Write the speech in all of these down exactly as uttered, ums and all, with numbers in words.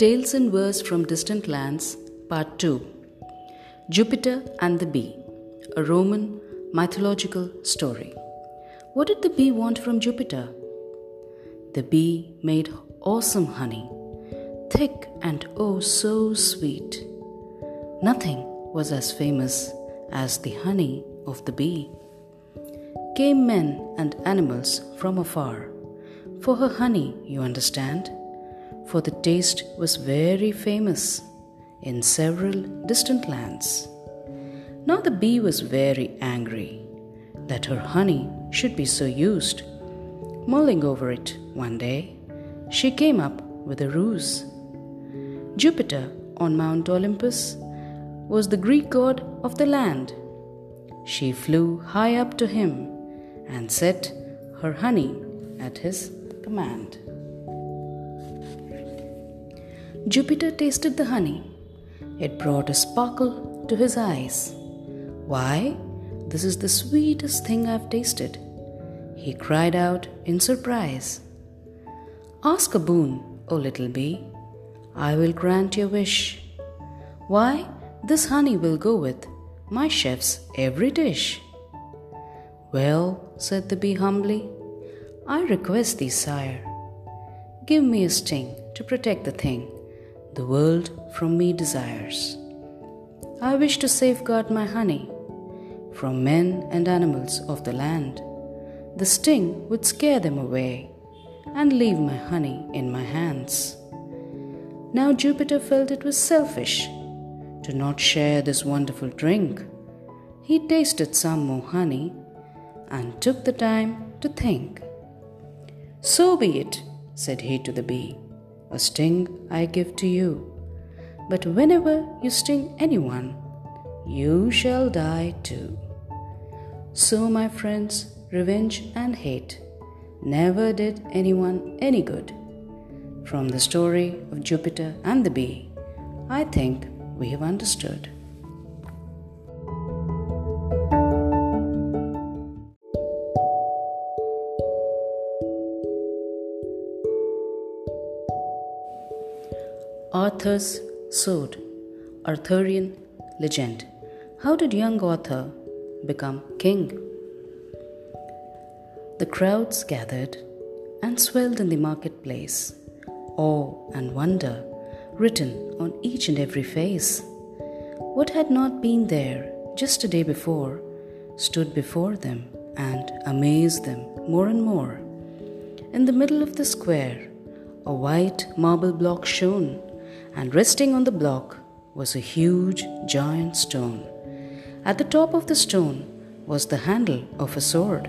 Tales in Verse from Distant Lands, Part two. Jupiter and the Bee, a Roman mythological story. What did the bee want from Jupiter? The bee made awesome honey, thick and oh so sweet. Nothing was as famous as the honey of the bee. Came men and animals from afar, for her honey, you understand? For the taste was very famous in several distant lands. Now the bee was very angry that her honey should be so used. Mulling over it one day, she came up with a ruse. Jupiter on Mount Olympus was the Greek god of the land. She flew high up to him and set her honey at his command. Jupiter tasted the honey. It brought a sparkle to his eyes. "Why, this is the sweetest thing I've tasted," he cried out in surprise. "Ask a boon, O little bee. I will grant your wish. Why, this honey will go with my chef's every dish." "Well," said the bee humbly, "I request thee, sire. Give me a sting to protect the thing the world from me desires. I wish to safeguard my honey from men and animals of the land. The sting would scare them away and leave my honey in my hands." Now Jupiter felt it was selfish to not share this wonderful drink. He tasted some more honey and took the time to think. "So be it," said he to the bee. "A sting I give to you, but whenever you sting anyone, you shall die too. So, my friends, revenge and hate never did anyone any good." From the story of Jupiter and the bee, I think we have understood. Arthur's Sword, Arthurian legend. How did young Arthur become king? The crowds gathered and swelled in the marketplace, awe and wonder written on each and every face. What had not been there just a day before stood before them and amazed them more and more. In the middle of the square, a white marble block shone, and resting on the block was a huge giant stone. At the top of the stone was the handle of a sword.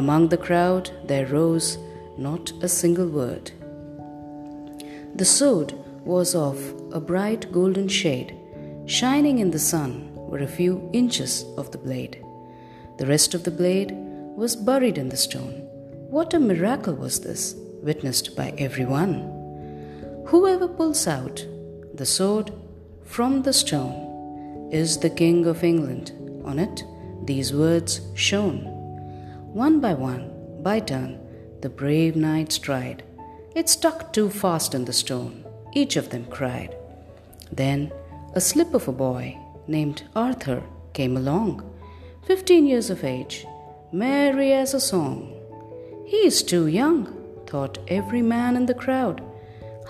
Among the crowd there rose not a single word. The sword was of a bright golden shade. Shining in the sun were a few inches of the blade. The rest of the blade was buried in the stone. What a miracle was this, witnessed by everyone! Whoever pulls out the sword from the stone is the King of England. On it, these words shone. One by one, by turn, the brave knights tried. It stuck too fast in the stone, each of them cried. Then a slip of a boy named Arthur came along, fifteen years of age, merry as a song. "He is too young," thought every man in the crowd.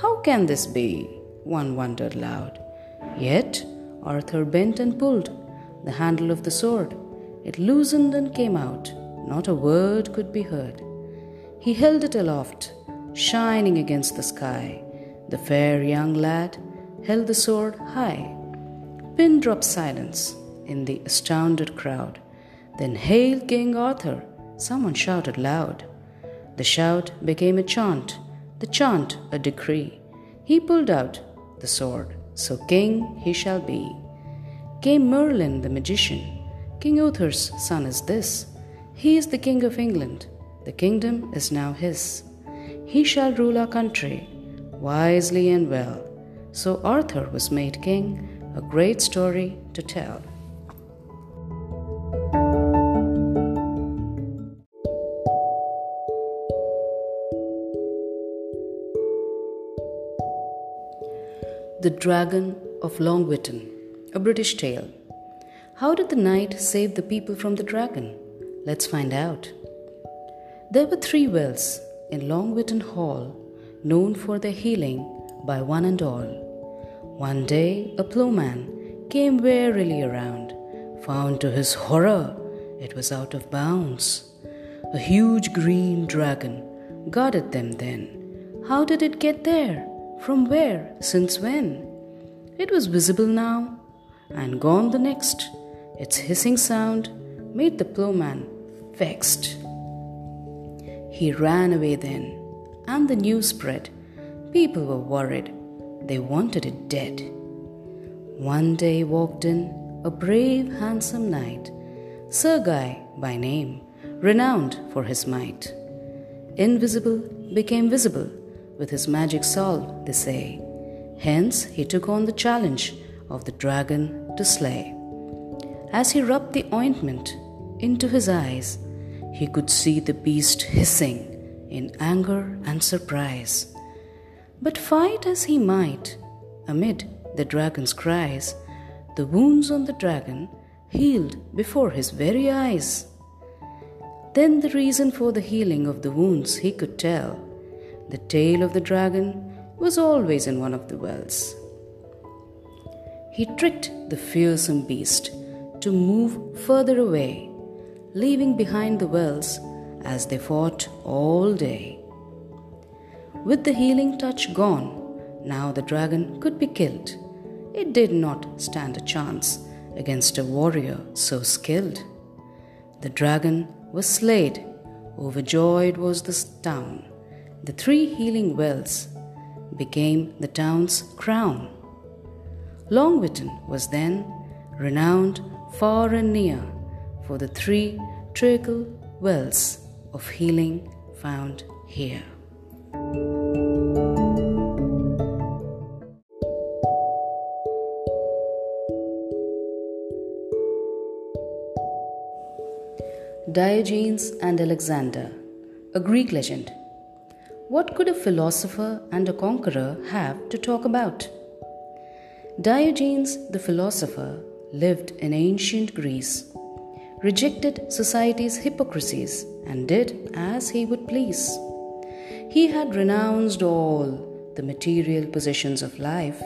"How can this be?" one wondered loud. Yet Arthur bent and pulled the handle of the sword. It loosened and came out. Not a word could be heard. He held it aloft, shining against the sky. The fair young lad held the sword high. Pin drop silence in the astounded crowd. "Then hail King Arthur," someone shouted loud. The shout became a chant, the chant a decree. "He pulled out the sword, so king he shall be." Came Merlin the magician. "King Uther's son is this. He is the King of England. The kingdom is now his. He shall rule our country wisely and well." So Arthur was made king, a great story to tell. The Dragon of Longwitton, a British tale. How did the knight save the people from the dragon? Let's find out. There were three wells in Longwitton Hall, known for their healing by one and all. One day, a ploughman came wearily around, found to his horror it was out of bounds. A huge green dragon guarded them then. How did it get there? From where? Since when? It was visible now, and gone the next. Its hissing sound made the ploughman vexed. He ran away then, and the news spread. People were worried. They wanted it dead. One day walked in a brave, handsome knight, Sir Guy by name, renowned for his might. Invisible became visible. With his magic solve, they say. Hence, he took on the challenge of the dragon to slay. As he rubbed the ointment into his eyes, he could see the beast hissing in anger and surprise. But fight as he might, amid the dragon's cries, the wounds on the dragon healed before his very eyes. Then the reason for the healing of the wounds he could tell. The tail of the dragon was always in one of the wells. He tricked the fearsome beast to move further away, leaving behind the wells as they fought all day. With the healing touch gone, now the dragon could be killed. It did not stand a chance against a warrior so skilled. The dragon was slayed. Overjoyed was the town. The three healing wells became the town's crown. Longwitton was then renowned far and near for the three trickle wells of healing found here. Diogenes and Alexander, a Greek legend. What could a philosopher and a conqueror have to talk about? Diogenes, the philosopher, lived in ancient Greece, rejected society's hypocrisies, and did as he would please. He had renounced all the material possessions of life.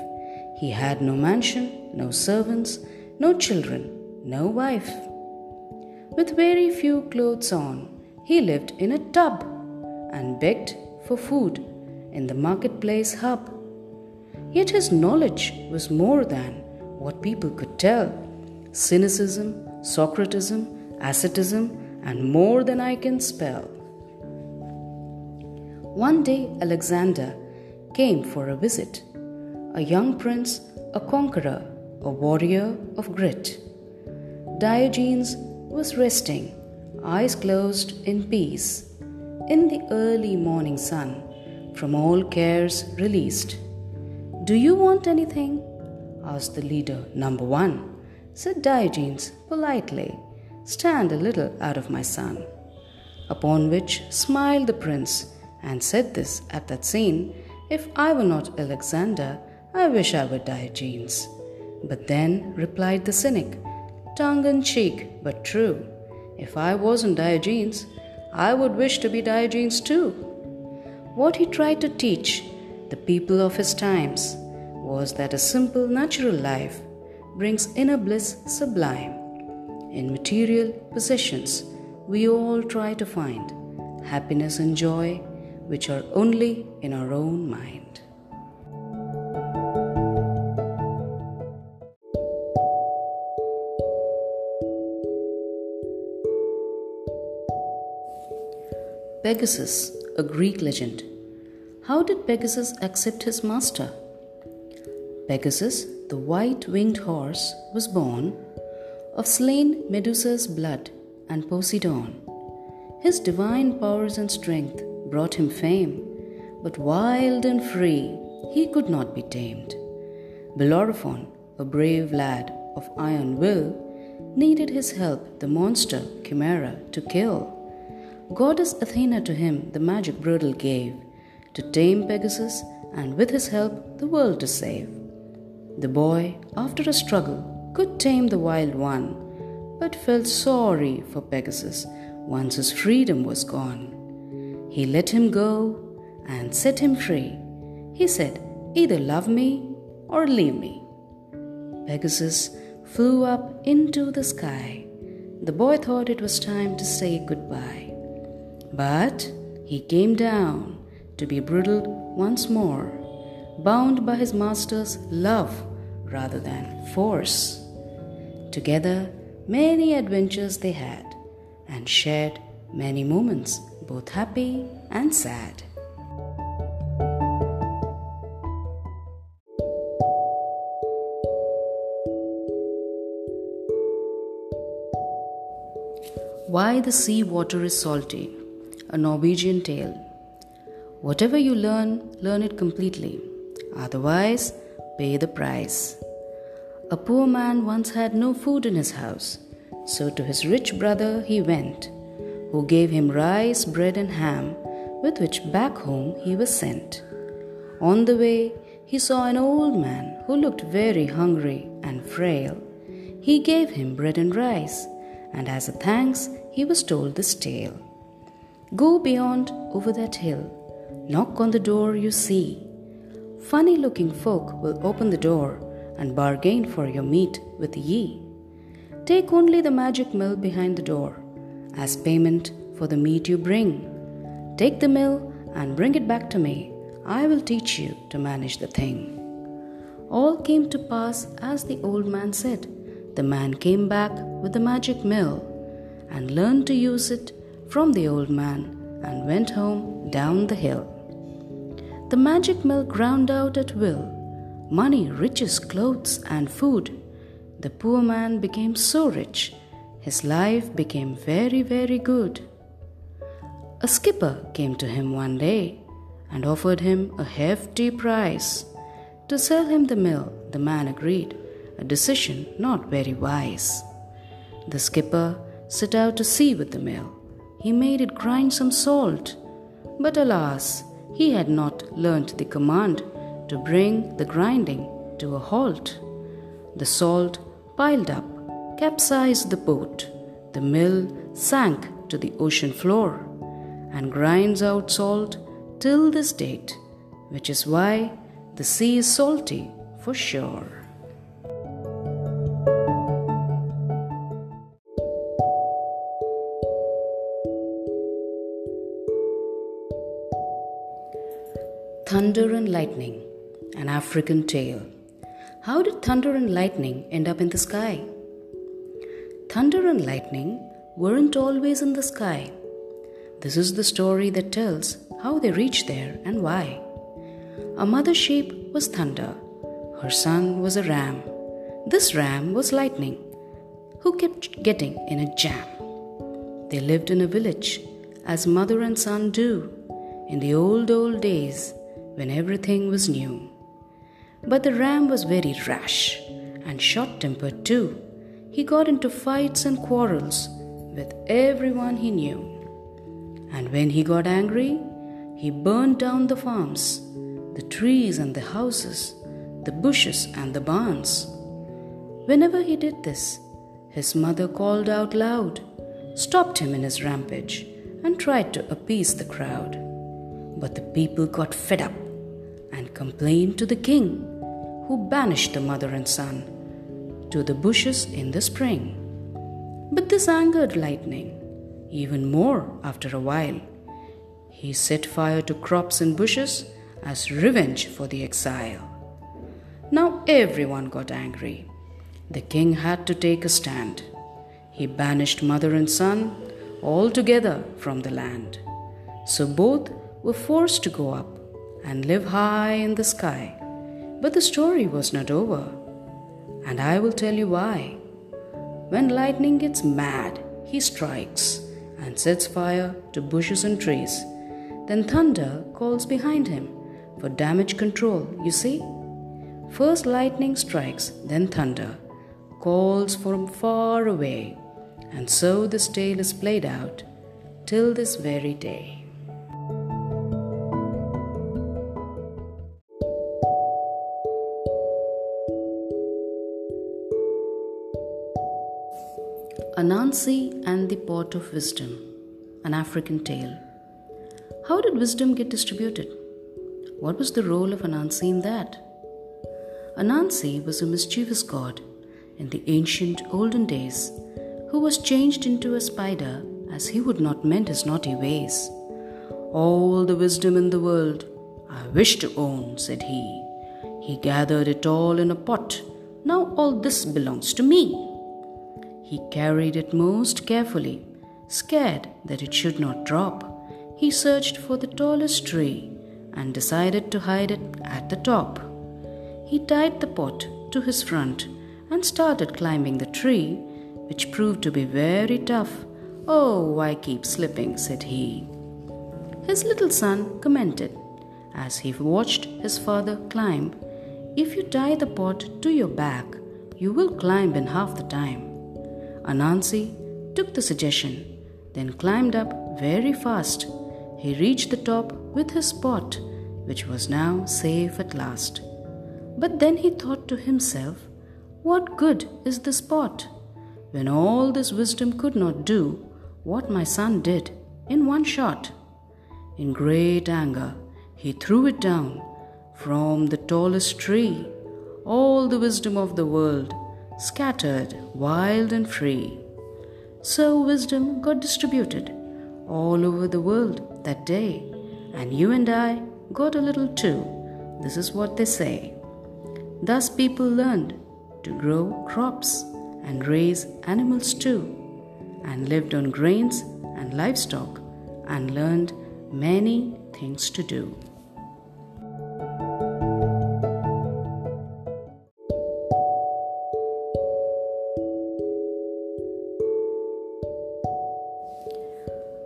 He had no mansion, no servants, no children, no wife. With very few clothes on, he lived in a tub and begged for food in the marketplace hub. Yet his knowledge was more than what people could tell. Cynicism, Socratism, asceticism, and more than I can spell. One day Alexander came for a visit, a young prince, a conqueror, a warrior of grit. Diogenes was resting, eyes closed in peace. In the early morning sun, from all cares released. "Do you want anything?" asked the leader number one. Said Diogenes politely, "Stand a little out of my sun." Upon which smiled the prince and said this at that scene, "If I were not Alexander, I wish I were Diogenes." But then replied the cynic, tongue in cheek but true, "If I wasn't Diogenes, I would wish to be Diogenes too." What he tried to teach the people of his times was that a simple natural life brings inner bliss sublime. In material possessions, we all try to find happiness and joy which are only in our own mind. Pegasus, a Greek legend. How did Pegasus accept his master? Pegasus, the white-winged horse, was born of slain Medusa's blood and Poseidon. His divine powers and strength brought him fame, but wild and free, he could not be tamed. Bellerophon, a brave lad of iron will, needed his help, the monster Chimera, to kill. Goddess Athena to him the magic bridle gave, to tame Pegasus and with his help the world to save. The boy, after a struggle, could tame the wild one, but felt sorry for Pegasus once his freedom was gone. He let him go and set him free. He said, "Either love me or leave me." Pegasus flew up into the sky. The boy thought it was time to say goodbye. But he came down to be bridled once more, bound by his master's love rather than force. Together, many adventures they had and shared many moments, both happy and sad. Why the Sea Water is Salty, a Norwegian Tale. Whatever you learn, learn it completely. Otherwise, pay the price. A poor man once had no food in his house, so to his rich brother he went, who gave him rice, bread and ham, with which back home he was sent. On the way, he saw an old man who looked very hungry and frail. He gave him bread and rice, and as a thanks, he was told this tale. Go beyond over that hill, knock on the door you see. Funny-looking folk will open the door and bargain for your meat with ye. Take only the magic mill behind the door as payment for the meat you bring. Take the mill and bring it back to me. I will teach you to manage the thing. All came to pass as the old man said. The man came back with the magic mill and learned to use it from the old man and went home down the hill. The magic mill ground out at will, money, riches, clothes and food. The poor man became so rich, his life became very, very good. A skipper came to him one day and offered him a hefty price. To sell him the mill, the man agreed. A decision not very wise. The skipper set out to sea with the mill. He made it grind some salt. But alas, he had not learnt the command to bring the grinding to a halt. The salt piled up, capsized the boat. The mill sank to the ocean floor and grinds out salt till this date, which is why the sea is salty for sure. Thunder and Lightning, an African Tale. How did thunder and lightning end up in the sky? Thunder and lightning weren't always in the sky. This is the story that tells how they reached there and why. A mother sheep was Thunder. Her son was a ram. This ram was Lightning, who kept getting in a jam. They lived in a village, as mother and son do, in the old, old days, when everything was new. But the ram was very rash and short-tempered too. He got into fights and quarrels with everyone he knew. And when he got angry, he burned down the farms, the trees and the houses, the bushes and the barns. Whenever he did this, his mother called out loud, stopped him in his rampage, and tried to appease the crowd. But the people got fed up and complained to the king, who banished the mother and son to the bushes in the spring. But this angered Lightning even more after a while. He set fire to crops and bushes as revenge for the exile. Now everyone got angry. The king had to take a stand. He banished mother and son altogether from the land. So both were forced to go up and live high in the sky. But the story was not over, and I will tell you why. When lightning gets mad, he strikes and sets fire to bushes and trees. Then thunder calls behind him for damage control, you see. First lightning strikes, then thunder calls from far away. And so this tale is played out till this very day. Anansi and the Pot of Wisdom, an African tale. How did wisdom get distributed? What was the role of Anansi in that? Anansi was a mischievous god in the ancient olden days who was changed into a spider as he would not mend his naughty ways. All the wisdom in the world I wish to own, said he. He gathered it all in a pot. Now all this belongs to me. He carried it most carefully, scared that it should not drop. He searched for the tallest tree and decided to hide it at the top. He tied the pot to his front and started climbing the tree, which proved to be very tough. Oh, I keep slipping, said he. His little son commented as he watched his father climb. If you tie the pot to your back, you will climb in half the time. Anansi took the suggestion, then climbed up very fast. He reached the top with his pot, which was now safe at last. But then he thought to himself, what good is this pot? When all this wisdom could not do what my son did in one shot. In great anger, he threw it down from the tallest tree. All the wisdom of the world scattered wild and free. So wisdom got distributed all over the world that day, and you and I got a little too. This is what they say. Thus people learned to grow crops and raise animals too, and lived on grains and livestock, and learned many things to do.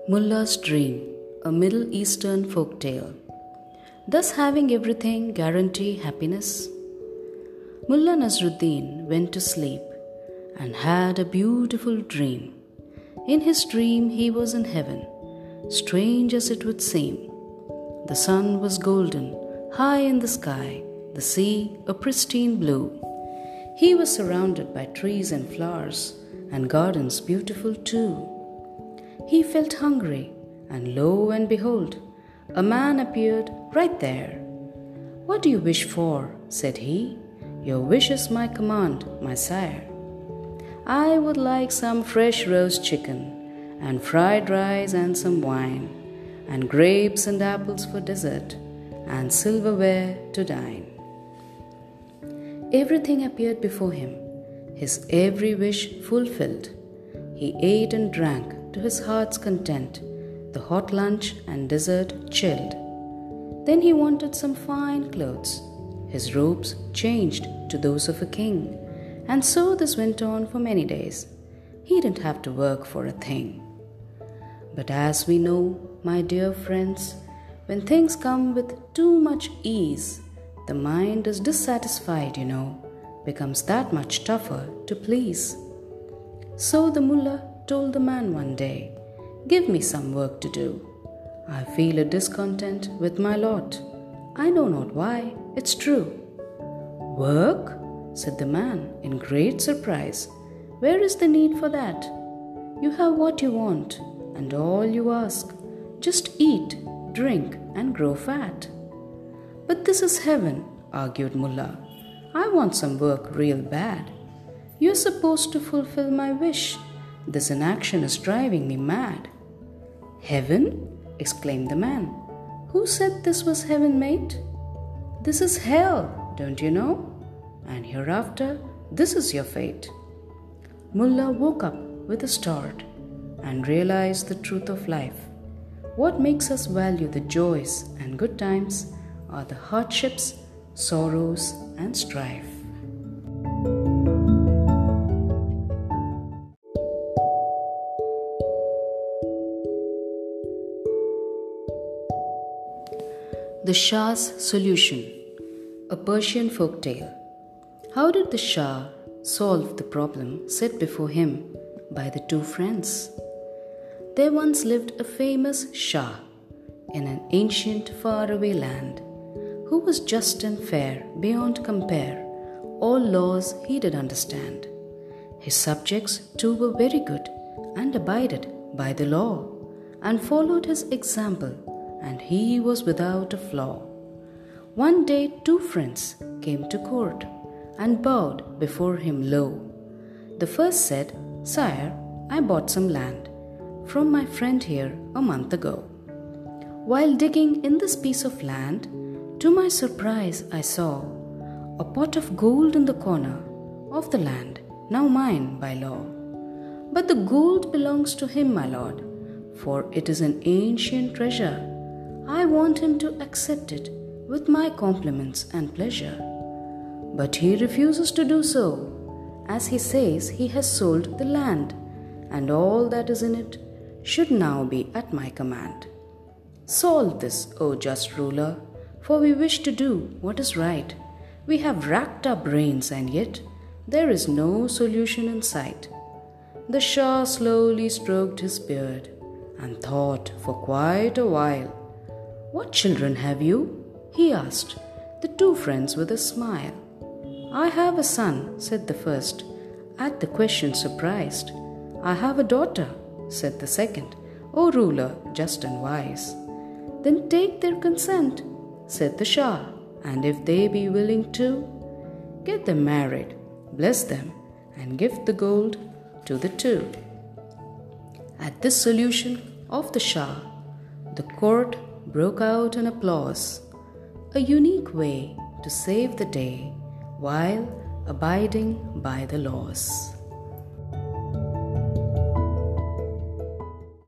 Mulla's Dream, a Middle Eastern folktale. Does having everything guarantee happiness? Mulla Nasruddin went to sleep and had a beautiful dream. In his dream he was in heaven, strange as it would seem. The sun was golden, high in the sky, the sea a pristine blue. He was surrounded by trees and flowers and gardens beautiful too. He felt hungry, and lo and behold, a man appeared right there. What do you wish for? Said he. Your wish is my command, my sire. I would like some fresh roast chicken, and fried rice and some wine, and grapes and apples for dessert, and silverware to dine. Everything appeared before him, his every wish fulfilled. He ate and drank to his heart's content, the hot lunch and dessert chilled. Then he wanted some fine clothes, his robes changed to those of a king. And so this went on for many days. He didn't have to work for a thing. But as we know, my dear friends, when things come with too much ease, the mind is dissatisfied, you know, becomes that much tougher to please. So the mullah told the man one day, give me some work to do. I feel a discontent with my lot. I know not why, it's true. Work? Said the man in great surprise. Where is the need for that? You have what you want, and all you ask. Just eat, drink, and grow fat. But this is heaven, argued Mullah. I want some work real bad. You're supposed to fulfill my wish. This inaction is driving me mad. Heaven? Exclaimed the man. Who said this was heaven, mate? This is hell, don't you know? And hereafter, this is your fate. Mullah woke up with a start and realized the truth of life. What makes us value the joys and good times are the hardships, sorrows, and strife. The Shah's Solution, a Persian folktale. How did the Shah solve the problem set before him by the two friends? There once lived a famous Shah in an ancient faraway land, who was just and fair beyond compare, all laws he did understand. His subjects too were very good and abided by the law and followed his example, and he was without a flaw. One day two friends came to court and bowed before him low. The first said, "Sire, I bought some land from my friend here a month ago. While digging in this piece of land, to my surprise I saw a pot of gold in the corner of the land, now mine by law. But the gold belongs to him, my lord, for it is an ancient treasure. I want him to accept it with my compliments and pleasure. But he refuses to do so, as he says he has sold the land, and all that is in it should now be at my command. Solve this, O just ruler, for we wish to do what is right. We have racked our brains, and yet there is no solution in sight." The Shah slowly stroked his beard and thought for quite a while. "What children have you?" he asked the two friends with a smile. "I have a son," said the first, at the question surprised. "I have a daughter," said the second. "O ruler, just and wise." "Then take their consent," said the Shah, "and if they be willing to, get them married, bless them, and give the gold to the two." At this solution of the Shah, the court broke out in applause, a unique way to save the day while abiding by the laws.